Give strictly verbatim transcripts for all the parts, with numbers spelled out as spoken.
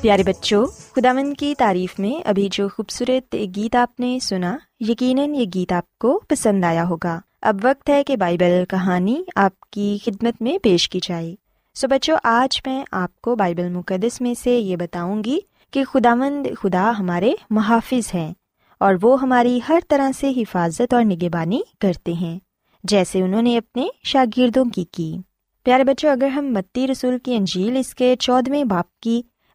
پیارے بچوں، خداوند کی تعریف میں ابھی جو خوبصورت گیت آپ نے سنا، یقیناً یہ گیت آپ کو پسند آیا ہوگا۔ اب وقت ہے کہ بائبل کہانی آپ کی خدمت میں پیش کی جائے۔ سو بچوں، آج میں آپ کو بائبل مقدس میں سے یہ بتاؤں گی کہ خداوند خدا ہمارے محافظ ہیں، اور وہ ہماری ہر طرح سے حفاظت اور نگہبانی کرتے ہیں، جیسے انہوں نے اپنے شاگردوں کی کی پیارے بچوں، اگر ہم متی رسول کی انجیل اس کے چودھویں باپ کی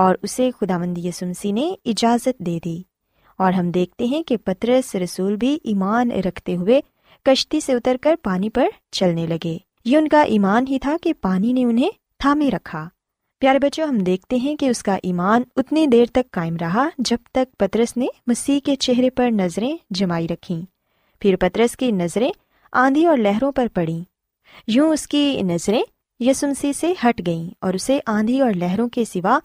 اور اسے خداوند یسوع مسیح نے اجازت دے دی۔ اور ہم دیکھتے ہیں کہ پترس رسول بھی ایمان رکھتے ہوئے کشتی سے اتر کر پانی پر چلنے لگے۔ یہ ان کا ایمان ہی تھا کہ پانی نے انہیں تھامے رکھا۔ پیارے بچوں، ہم دیکھتے ہیں کہ اس کا ایمان اتنی دیر تک قائم رہا جب تک پترس نے مسیح کے چہرے پر نظریں جمائی رکھیں۔ پھر پترس کی نظریں آندھی اور لہروں پر پڑیں، یوں اس کی نظریں یسوع مسیح سے ہٹ گئیں اور اسے آندھی اور لہروں کے سوا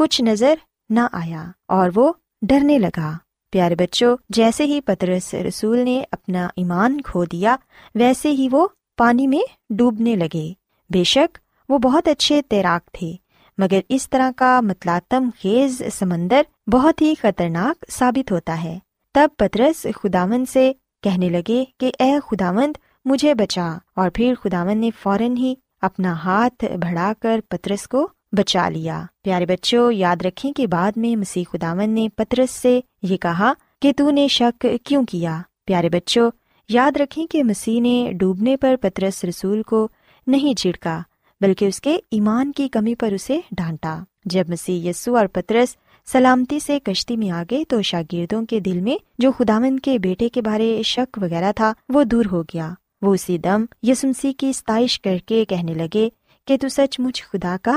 کچھ نظر نہ آیا، اور وہ ڈرنے لگا۔ پیارے بچوں، جیسے ہی پترس رسول نے اپنا ایمان کھو دیا ویسے ہی وہ پانی میں ڈوبنے لگے۔ بے شک وہ بہت اچھے تیراک تھے، مگر اس طرح کا متلاطم خیز سمندر بہت ہی خطرناک ثابت ہوتا ہے۔ تب پترس خداوند سے کہنے لگے کہ اے خداوند، مجھے بچا، اور پھر خداوند نے فوراً ہی اپنا ہاتھ بڑھا کر پترس کو بچا لیا۔ پیارے بچوں، یاد رکھیں کہ بعد میں مسیح خداوند نے پترس سے یہ کہا کہ تو نے شک کیوں کیا۔ پیارے بچوں، یاد رکھیں کہ مسیح نے ڈوبنے پر پترس رسول کو نہیں جھڑکا بلکہ اس کے ایمان کی کمی پر اسے ڈانٹا۔ جب مسیح یسوع اور پترس سلامتی سے کشتی میں آ گئے تو شاگردوں کے دل میں جو خداوند کے بیٹے کے بارے شک وغیرہ تھا وہ دور ہو گیا۔ وہ اسی دم یسوع مسیح کی ستائش کر کے کہنے لگے کہ تو سچ مچ خدا کا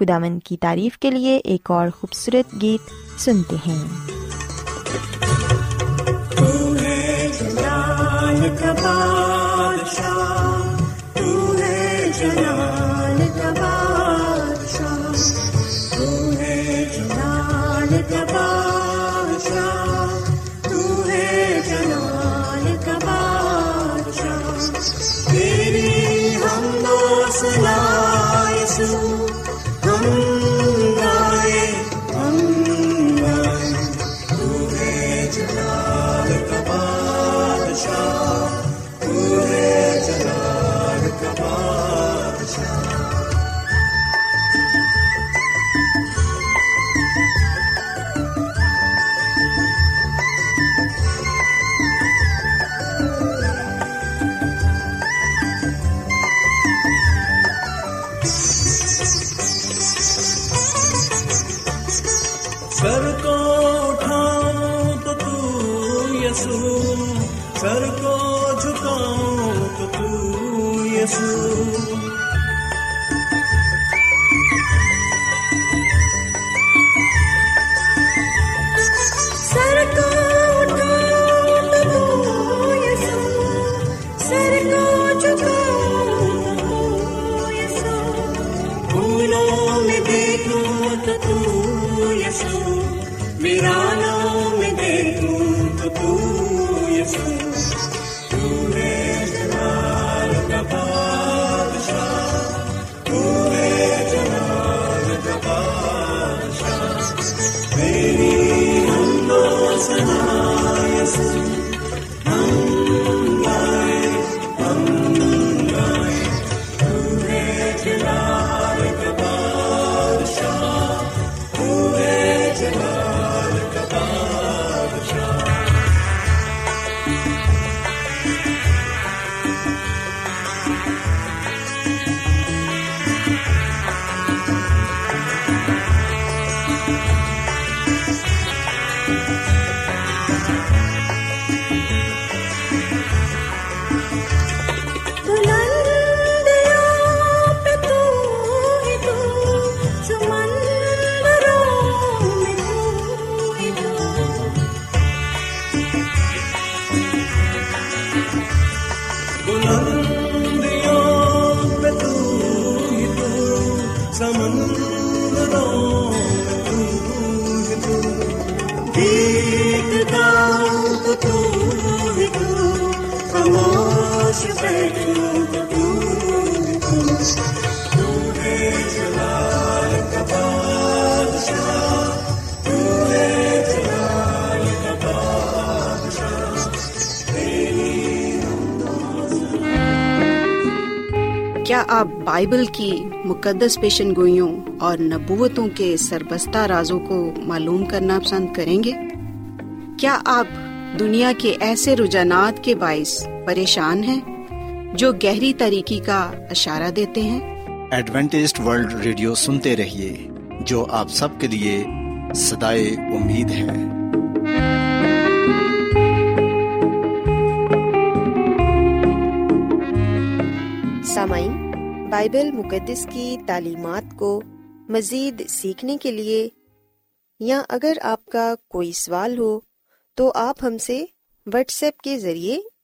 خداوند کی تعریف کے لیے ایک اور خوبصورت گیت سنتے ہیں۔ تو ہے جلال کا بادشاہ، تو ہے جلال کا بادشاہ، تو ہے جلال کا بادشاہ، تو ہے جلال کا بادشاہ، تیری حمد و ثنا یسوع، تو ہے جلال کا بادشاہ۔ سر کو اٹھاؤں تو تو یسوع، سر کو جھکاؤں تو تو یسوع، سر کو اٹھاؤں تو تو یسوع، سر کو جھکاؤں تو تو یسوع، پھولوں میں دیکھوں تو تو یسوع، ویرانوں میں دیکھوں تو تو یسوع، کیا آپ بائبل کی مقدس پیشن گوئیوں اور نبوتوں کے سربستہ رازوں کو معلوم کرنا پسند کریں گے؟ کیا آپ دنیا کے ایسے رجحانات کے باعث پریشان ہیں جو گہری تاریکی کا اشارہ دیتے ہیں؟ ایڈوینٹسٹ ورلڈ ریڈیو سنتے رہیے، جو آپ سب کے لیے صدائے امید ہے۔ سامعین، بائبل مقدس کی تعلیمات کو مزید سیکھنے کے لیے یا اگر آپ کا کوئی سوال ہو تو آپ ہم سے واٹس ایپ کے ذریعے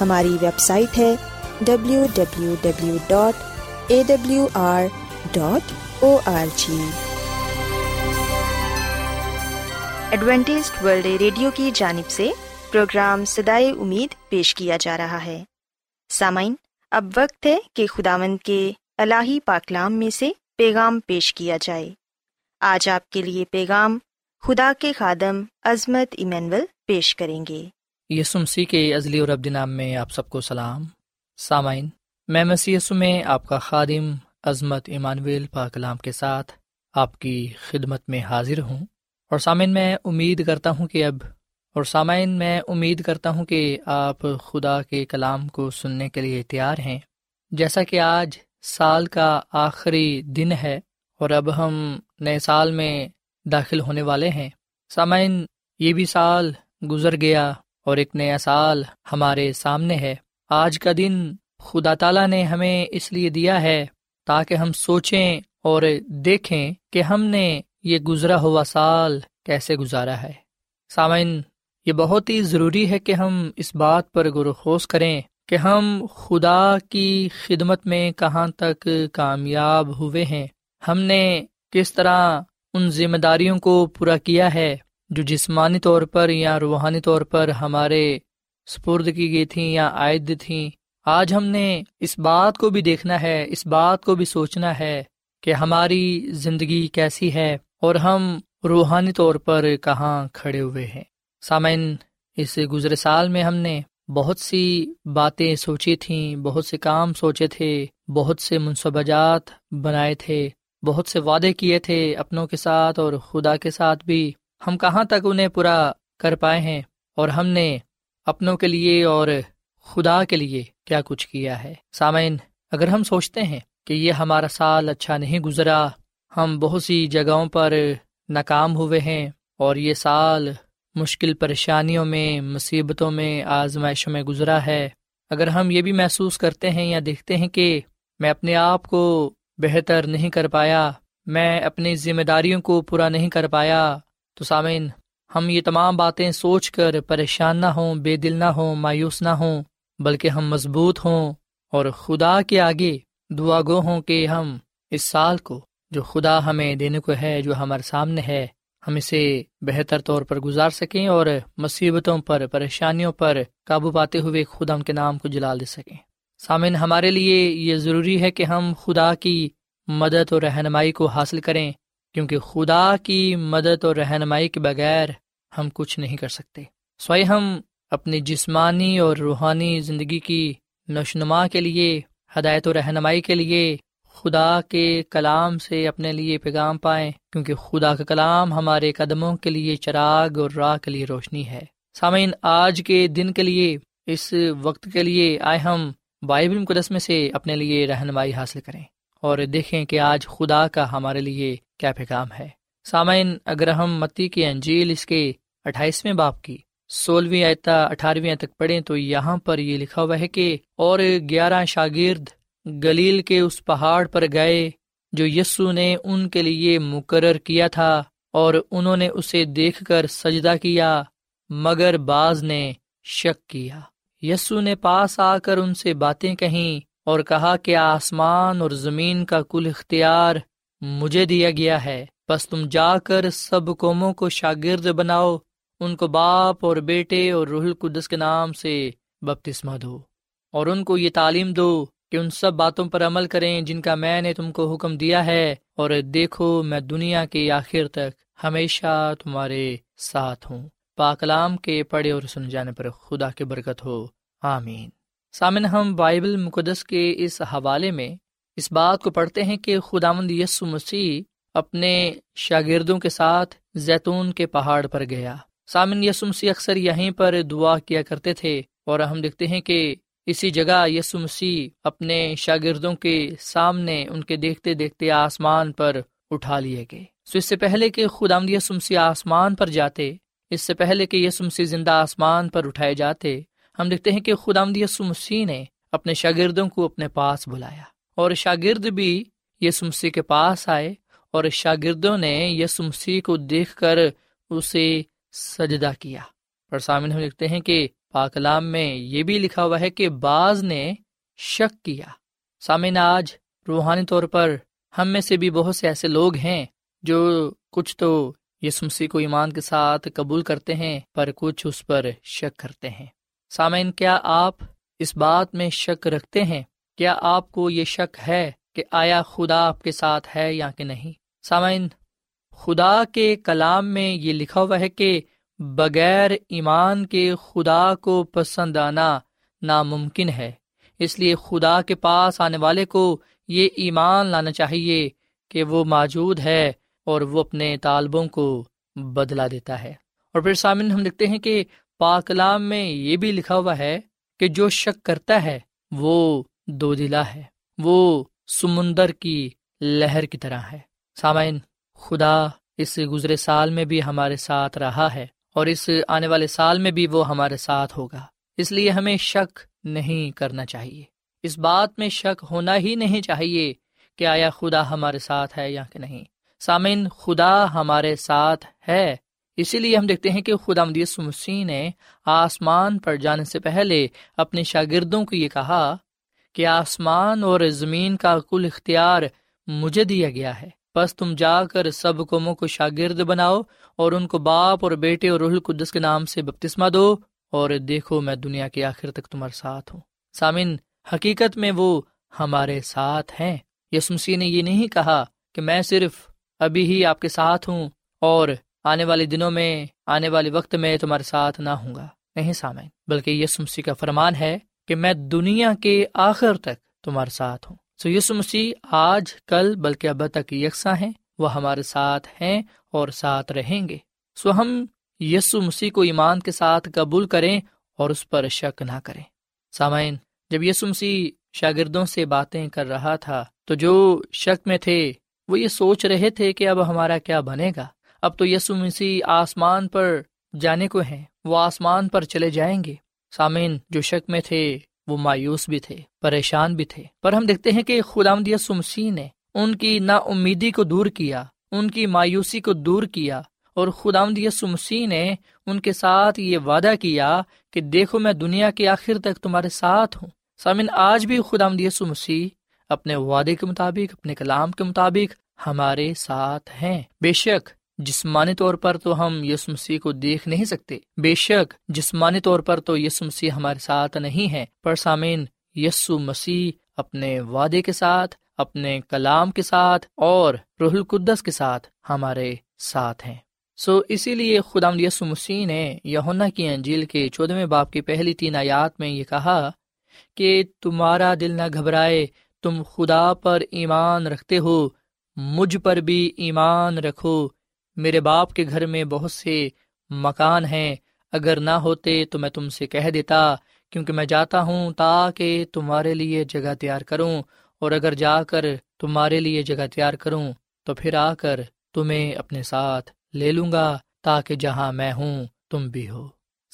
ہماری ویب سائٹ ہے W W W dot A W R dot O R G. Adventist World Radio کی جانب سے پروگرام صدائے امید پیش کیا جا رہا ہے۔ سامعین، اب وقت ہے کہ خداوند کے الہی پاکلام میں سے پیغام پیش کیا جائے۔ آج آپ کے لیے پیغام خدا کے خادم عظمت ایمینول پیش کریں گے۔ یسوع مسیح کے عزلی اور ابدی نام میں آپ سب کو سلام۔ سامعین، میں مسیح یسوع میں آپ کا خادم عظمت ایمانویل پاکلام کے ساتھ آپ کی خدمت میں حاضر ہوں۔ اور سامعین میں امید کرتا ہوں کہ اب اور سامعین میں امید کرتا ہوں کہ آپ خدا کے کلام کو سننے کے لیے تیار ہیں۔ جیسا کہ آج سال کا آخری دن ہے اور اب ہم نئے سال میں داخل ہونے والے ہیں۔ سامعین، یہ بھی سال گزر گیا اور ایک نیا سال ہمارے سامنے ہے۔ آج کا دن خدا تعالیٰ نے ہمیں اس لیے دیا ہے تاکہ ہم سوچیں اور دیکھیں کہ ہم نے یہ گزرا ہوا سال کیسے گزارا ہے۔ سامعین، یہ بہت ہی ضروری ہے کہ ہم اس بات پر غور و خوض کریں کہ ہم خدا کی خدمت میں کہاں تک کامیاب ہوئے ہیں، ہم نے کس طرح ان ذمہ داریوں کو پورا کیا ہے جو جسمانی طور پر یا روحانی طور پر ہمارے سپرد کی گئی تھیں یا عائد تھیں۔ آج ہم نے اس بات کو بھی دیکھنا ہے، اس بات کو بھی سوچنا ہے کہ ہماری زندگی کیسی ہے اور ہم روحانی طور پر کہاں کھڑے ہوئے ہیں۔ سامعین، اس گزرے سال میں ہم نے بہت سی باتیں سوچی تھیں، بہت سے کام سوچے تھے، بہت سے منصوبات بنائے تھے، بہت سے وعدے کیے تھے اپنوں کے ساتھ اور خدا کے ساتھ بھی۔ ہم کہاں تک انہیں پورا کر پائے ہیں اور ہم نے اپنوں کے لیے اور خدا کے لیے کیا کچھ کیا ہے؟ سامعین، اگر ہم سوچتے ہیں کہ یہ ہمارا سال اچھا نہیں گزرا، ہم بہت سی جگہوں پر ناکام ہوئے ہیں اور یہ سال مشکل پریشانیوں میں، مصیبتوں میں، آزمائشوں میں گزرا ہے، اگر ہم یہ بھی محسوس کرتے ہیں یا دیکھتے ہیں کہ میں اپنے آپ کو بہتر نہیں کر پایا، میں اپنی ذمہ داریوں کو پورا نہیں کر پایا، تو سامعین، ہم یہ تمام باتیں سوچ کر پریشان نہ ہوں، بے دل نہ ہوں، مایوس نہ ہوں، بلکہ ہم مضبوط ہوں اور خدا کے آگے دعا گو ہوں کہ ہم اس سال کو جو خدا ہمیں دینے کو ہے، جو ہمارے سامنے ہے، ہم اسے بہتر طور پر گزار سکیں اور مصیبتوں پر، پریشانیوں پر قابو پاتے ہوئے خدا ان کے نام کو جلال دے سکیں۔ سامعین، ہمارے لیے یہ ضروری ہے کہ ہم خدا کی مدد اور رہنمائی کو حاصل کریں، کیونکہ خدا کی مدد اور رہنمائی کے بغیر ہم کچھ نہیں کر سکتے۔ سوائے ہم اپنی جسمانی اور روحانی زندگی کی نشوونما کے لیے، ہدایت و رہنمائی کے لیے خدا کے کلام سے اپنے لیے پیغام پائیں، کیونکہ خدا کا کلام ہمارے قدموں کے لیے چراغ اور راہ کے لیے روشنی ہے۔ سامعین، آج کے دن کے لیے، اس وقت کے لیے، آئے ہم بائبل مقدس میں سے اپنے لیے رہنمائی حاصل کریں اور دیکھیں کہ آج خدا کا ہمارے لیے کیا پیغام ہے۔ سامعین، اگر ہم متی کی انجیل اس کے اٹھائیسویں باب کی سولہویں آیت اٹھارہویں تک پڑھیں تو یہاں پر یہ لکھا ہوا ہے کہ اور گیارہ شاگرد گلیل کے اس پہاڑ پر گئے جو یسوع نے ان کے لیے مقرر کیا تھا، اور انہوں نے اسے دیکھ کر سجدہ کیا، مگر بعض نے شک کیا۔ یسوع نے پاس آ کر ان سے باتیں کہیں اور کہا کہ آسمان اور زمین کا کل اختیار مجھے دیا گیا ہے، بس تم جا کر سب قوموں کو شاگرد بناؤ، ان کو باپ اور بیٹے اور روح القدس کے نام سے بپتسمہ دو، اور ان کو یہ تعلیم دو کہ ان سب باتوں پر عمل کریں جن کا میں نے تم کو حکم دیا ہے، اور دیکھو میں دنیا کے آخر تک ہمیشہ تمہارے ساتھ ہوں۔ پاک کلام کے پڑھے اور سن جانے پر خدا کی برکت ہو، آمین۔ سامن، ہم بائبل مقدس کے اس حوالے میں اس بات کو پڑھتے ہیں کہ خداوند یسوع مسیح اپنے شاگردوں کے ساتھ زیتون کے پہاڑ پر گیا۔ سامن، یسوع مسیح اکثر یہیں پر دعا کیا کرتے تھے اور ہم دیکھتے ہیں کہ اسی جگہ یسوع مسیح اپنے شاگردوں کے سامنے ان کے دیکھتے دیکھتے آسمان پر اٹھا لیے گئے۔ سو اس سے پہلے کہ خداوند یسوع مسیح آسمان پر جاتے، اس سے پہلے کہ یسوع مسیح زندہ آسمان پر اٹھائے جاتے، ہم دیکھتے ہیں کہ خداوند یسوع مسیح نے اپنے شاگردوں کو اپنے پاس بلایا اور شاگرد بھی یسوع مسیح کے پاس آئے، اور شاگردوں نے یسوع مسیح کو دیکھ کر اسے سجدہ کیا۔ اور سامنے ہم دیکھتے ہیں کہ پاک کلام میں یہ بھی لکھا ہوا ہے کہ بعض نے شک کیا۔ سامعین، آج روحانی طور پر ہم میں سے بھی بہت سے ایسے لوگ ہیں جو کچھ تو یسوع مسیح کو ایمان کے ساتھ قبول کرتے ہیں پر کچھ اس پر شک کرتے ہیں۔ سامعین، کیا آپ اس بات میں شک رکھتے ہیں؟ کیا آپ کو یہ شک ہے کہ آیا خدا آپ کے ساتھ ہے یا کہ نہیں؟ سامعین، خدا کے کلام میں یہ لکھا ہوا ہے کہ بغیر ایمان کے خدا کو پسند آنا ناممکن ہے، اس لیے خدا کے پاس آنے والے کو یہ ایمان لانا چاہیے کہ وہ موجود ہے اور وہ اپنے طالبوں کو بدلا دیتا ہے۔ اور پھر سامعین، ہم دیکھتے ہیں کہ پاک کلام میں یہ بھی لکھا ہوا ہے کہ جو شک کرتا ہے وہ دو دلا ہے، وہ سمندر کی لہر کی طرح ہے۔ سامعین، خدا اس گزرے سال میں بھی ہمارے ساتھ رہا ہے اور اس آنے والے سال میں بھی وہ ہمارے ساتھ ہوگا، اس لیے ہمیں شک نہیں کرنا چاہیے، اس بات میں شک ہونا ہی نہیں چاہیے کہ آیا خدا ہمارے ساتھ ہے یا کہ نہیں۔ سامعین، خدا ہمارے ساتھ ہے۔ اسی لیے ہم دیکھتے ہیں کہ خداوند یسوع مسیح نے آسمان پر جانے سے پہلے اپنے شاگردوں کو یہ کہا کہ آسمان اور زمین کا کل اختیار مجھے دیا گیا ہے، پس تم جا کر سب قوموں کو شاگرد بناؤ اور ان کو باپ اور بیٹے اور روح القدس کے نام سے بپتسمہ دو، اور دیکھو میں دنیا کے آخر تک تمہارے ساتھ ہوں۔ سامعین، حقیقت میں وہ ہمارے ساتھ ہیں۔ یسوع مسیح نے یہ نہیں کہا کہ میں صرف ابھی ہی آپ کے ساتھ ہوں اور آنے والے دنوں میں، آنے والے وقت میں تمہارے ساتھ نہ ہوں گا، نہیں سامعین، بلکہ یسوع مسیح کا فرمان ہے کہ میں دنیا کے آخر تک تمہارے ساتھ ہوں۔ سو یسوع مسیح آج، کل، بلکہ اب تک یکساں ہیں، وہ ہمارے ساتھ ہیں اور ساتھ رہیں گے۔ سو ہم یسوع مسیح کو ایمان کے ساتھ قبول کریں اور اس پر شک نہ کریں۔ سامعین، جب یسوع مسیح شاگردوں سے باتیں کر رہا تھا تو جو شک میں تھے وہ یہ سوچ رہے تھے کہ اب ہمارا کیا بنے گا، اب تو یسوع مسیح آسمان پر جانے کو ہیں، وہ آسمان پر چلے جائیں گے۔ سامعین، جو شک میں تھے وہ مایوس بھی تھے، پریشان بھی تھے، پر ہم دیکھتے ہیں کہ خداوند یسوع مسیح نے ان کی نا امیدی کو دور کیا، ان کی مایوسی کو دور کیا، اور خداوند یسوع مسیح نے ان کے ساتھ یہ وعدہ کیا کہ دیکھو میں دنیا کے آخر تک تمہارے ساتھ ہوں۔ سامعین، آج بھی خداوند یسوع مسیح اپنے وعدے کے مطابق، اپنے کلام کے مطابق ہمارے ساتھ ہیں۔ بے شک جسمانی طور پر تو ہم یسوع مسیح کو دیکھ نہیں سکتے، بے شک جسمانی طور پر تو یسوع مسیح ہمارے ساتھ نہیں ہیں، پر سامعین، یسوع مسیح اپنے وعدے کے ساتھ، اپنے کلام کے ساتھ اور روح القدس کے ساتھ ہمارے ساتھ ہیں۔ سو so, اسی لیے خداوند یسوع مسیح نے یوحنا کی انجیل کے چودھویں باب کی پہلی تین آیات میں یہ کہا کہ تمہارا دل نہ گھبرائے، تم خدا پر ایمان رکھتے ہو، مجھ پر بھی ایمان رکھو، میرے باپ کے گھر میں بہت سے مکان ہیں، اگر نہ ہوتے تو میں تم سے کہہ دیتا، کیونکہ میں جاتا ہوں تاکہ تمہارے لیے جگہ تیار کروں، اور اگر جا کر تمہارے لیے جگہ تیار کروں تو پھر آ کر تمہیں اپنے ساتھ لے لوں گا، تاکہ جہاں میں ہوں تم بھی ہو۔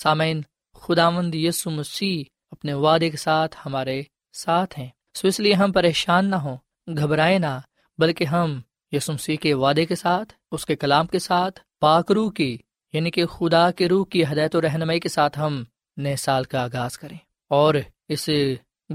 سامعین، خداوند یسوع مسیح اپنے وعدے کے ساتھ ہمارے ساتھ ہیں، سو اس لیے ہم پریشان نہ ہوں، گھبرائیں نہ، بلکہ ہم یسوع مسیح کے وعدے کے ساتھ، اس کے کلام کے ساتھ، پاک روح کی یعنی کہ خدا کے روح کی ہدایت و رہنمائی کے ساتھ ہم نئے سال کا آغاز کریں، اور اس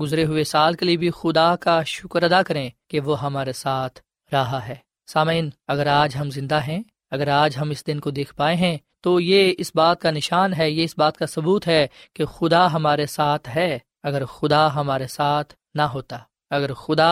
گزرے ہوئے سال کے لیے بھی خدا کا شکر ادا کریں کہ وہ ہمارے ساتھ رہا ہے۔ سامعین، اگر آج ہم زندہ ہیں، اگر آج ہم اس دن کو دیکھ پائے ہیں تو یہ اس بات کا نشان ہے، یہ اس بات کا ثبوت ہے کہ خدا ہمارے ساتھ ہے۔ اگر خدا ہمارے ساتھ نہ ہوتا، اگر خدا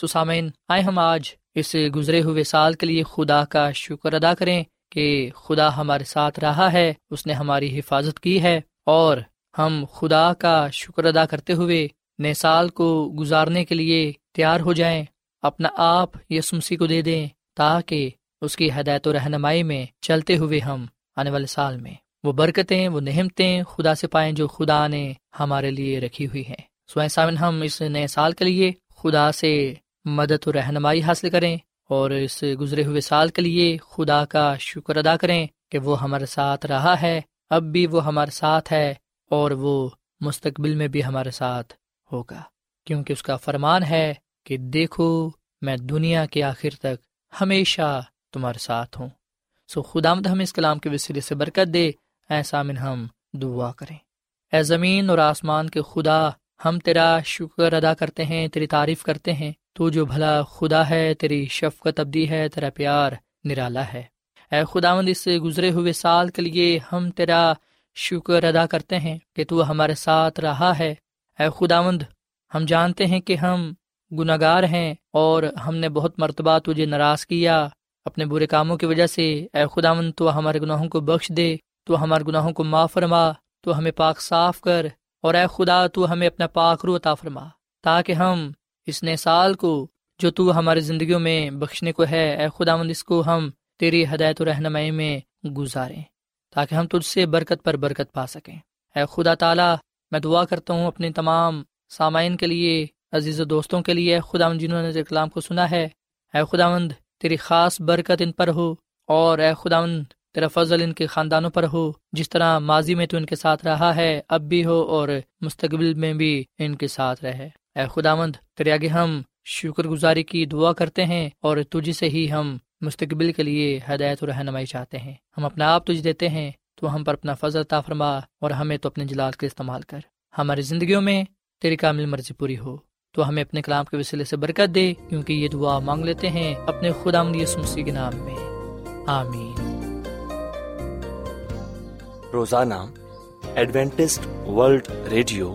سو سامعین، آئے ہم آج اس گزرے ہوئے سال کے لیے خدا کا شکر ادا کریں کہ خدا ہمارے ساتھ رہا ہے، اس نے ہماری حفاظت کی ہے، اور ہم خدا کا شکر ادا کرتے ہوئے نئے سال کو گزارنے کے لیے تیار ہو جائیں، اپنا آپ یسوع مسیح کو دے دیں تاکہ اس کی ہدایت و رہنمائی میں چلتے ہوئے ہم آنے والے سال میں وہ برکتیں، وہ نعمتیں خدا سے پائیں جو خدا نے ہمارے لیے رکھی ہوئی ہیں۔ سو اے سامن، ہم اس نئے سال کے لیے خدا سے مدد و رہنمائی حاصل کریں اور اس گزرے ہوئے سال کے لیے خدا کا شکر ادا کریں کہ وہ ہمارے ساتھ رہا ہے، اب بھی وہ ہمارے ساتھ ہے، اور وہ مستقبل میں بھی ہمارے ساتھ ہوگا، کیونکہ اس کا فرمان ہے کہ دیکھو میں دنیا کے آخر تک ہمیشہ تمہارے ساتھ ہوں۔ سو خداوند ہمیں اس کلام کے وسیلے سے برکت دے۔ اے سامن، ہم دعا کریں۔ اے زمین اور آسمان کے خدا، ہم تیرا شکر ادا کرتے ہیں، تیری تعریف کرتے ہیں، تو جو بھلا خدا ہے، تیری شفقت ابدی ہے، تیرا پیار نرالا ہے۔ اے خداوند، اس گزرے ہوئے سال کے لیے ہم تیرا شکر ادا کرتے ہیں کہ تو ہمارے ساتھ رہا ہے۔ اے خداوند، ہم جانتے ہیں کہ ہم گناہگار ہیں اور ہم نے بہت مرتبہ تجھے ناراض کیا اپنے برے کاموں کی وجہ سے۔ اے خداوند، تو ہمارے گناہوں کو بخش دے، تو ہمارے گناہوں کو معاف فرما، تو ہمیں پاک صاف کر، اور اے خدا تو ہمیں اپنا پاک روح عطا فرما، تاکہ ہم اس نئے سال کو جو تو ہماری زندگیوں میں بخشنے کو ہے، اے خداوند اس کو ہم تیری ہدایت و رہنمائی میں گزاریں، تاکہ ہم تجھ سے برکت پر برکت پا سکیں۔ اے خدا تعالیٰ، میں دعا کرتا ہوں اپنے تمام سامعین کے لیے، عزیز دوستوں کے لیے، اے خداوند جنہوں نے تیرے کلام کو سنا ہے، اے خداوند تیری خاص برکت ان پر ہو، اور اے خداوند تیرا فضل ان کے خاندانوں پر ہو، جس طرح ماضی میں تو ان کے ساتھ رہا ہے، اب بھی ہو اور مستقبل میں بھی ان کے ساتھ رہے۔ اے خداوند، تیرے آگے ہم شکر گزاری کی دعا کرتے ہیں، اور تجھ سے ہی ہم مستقبل کے لیے ہدایت و رہنمائی چاہتے ہیں۔ ہم اپنا آپ تجھ دیتے ہیں، تو ہم پر اپنا فضل عطا فرما، اور ہمیں تو اپنے جلال کے استعمال کر، ہماری زندگیوں میں تیری کامل مرضی پوری ہو۔ تو ہمیں اپنے کلام کے وسیلے سے برکت دے، کیونکہ یہ دعا مانگ لیتے ہیں اپنے خداوند یسوع مسیح کے نام میں، آمین۔ روزانہ ایڈوینٹسٹ ورلڈ ریڈیو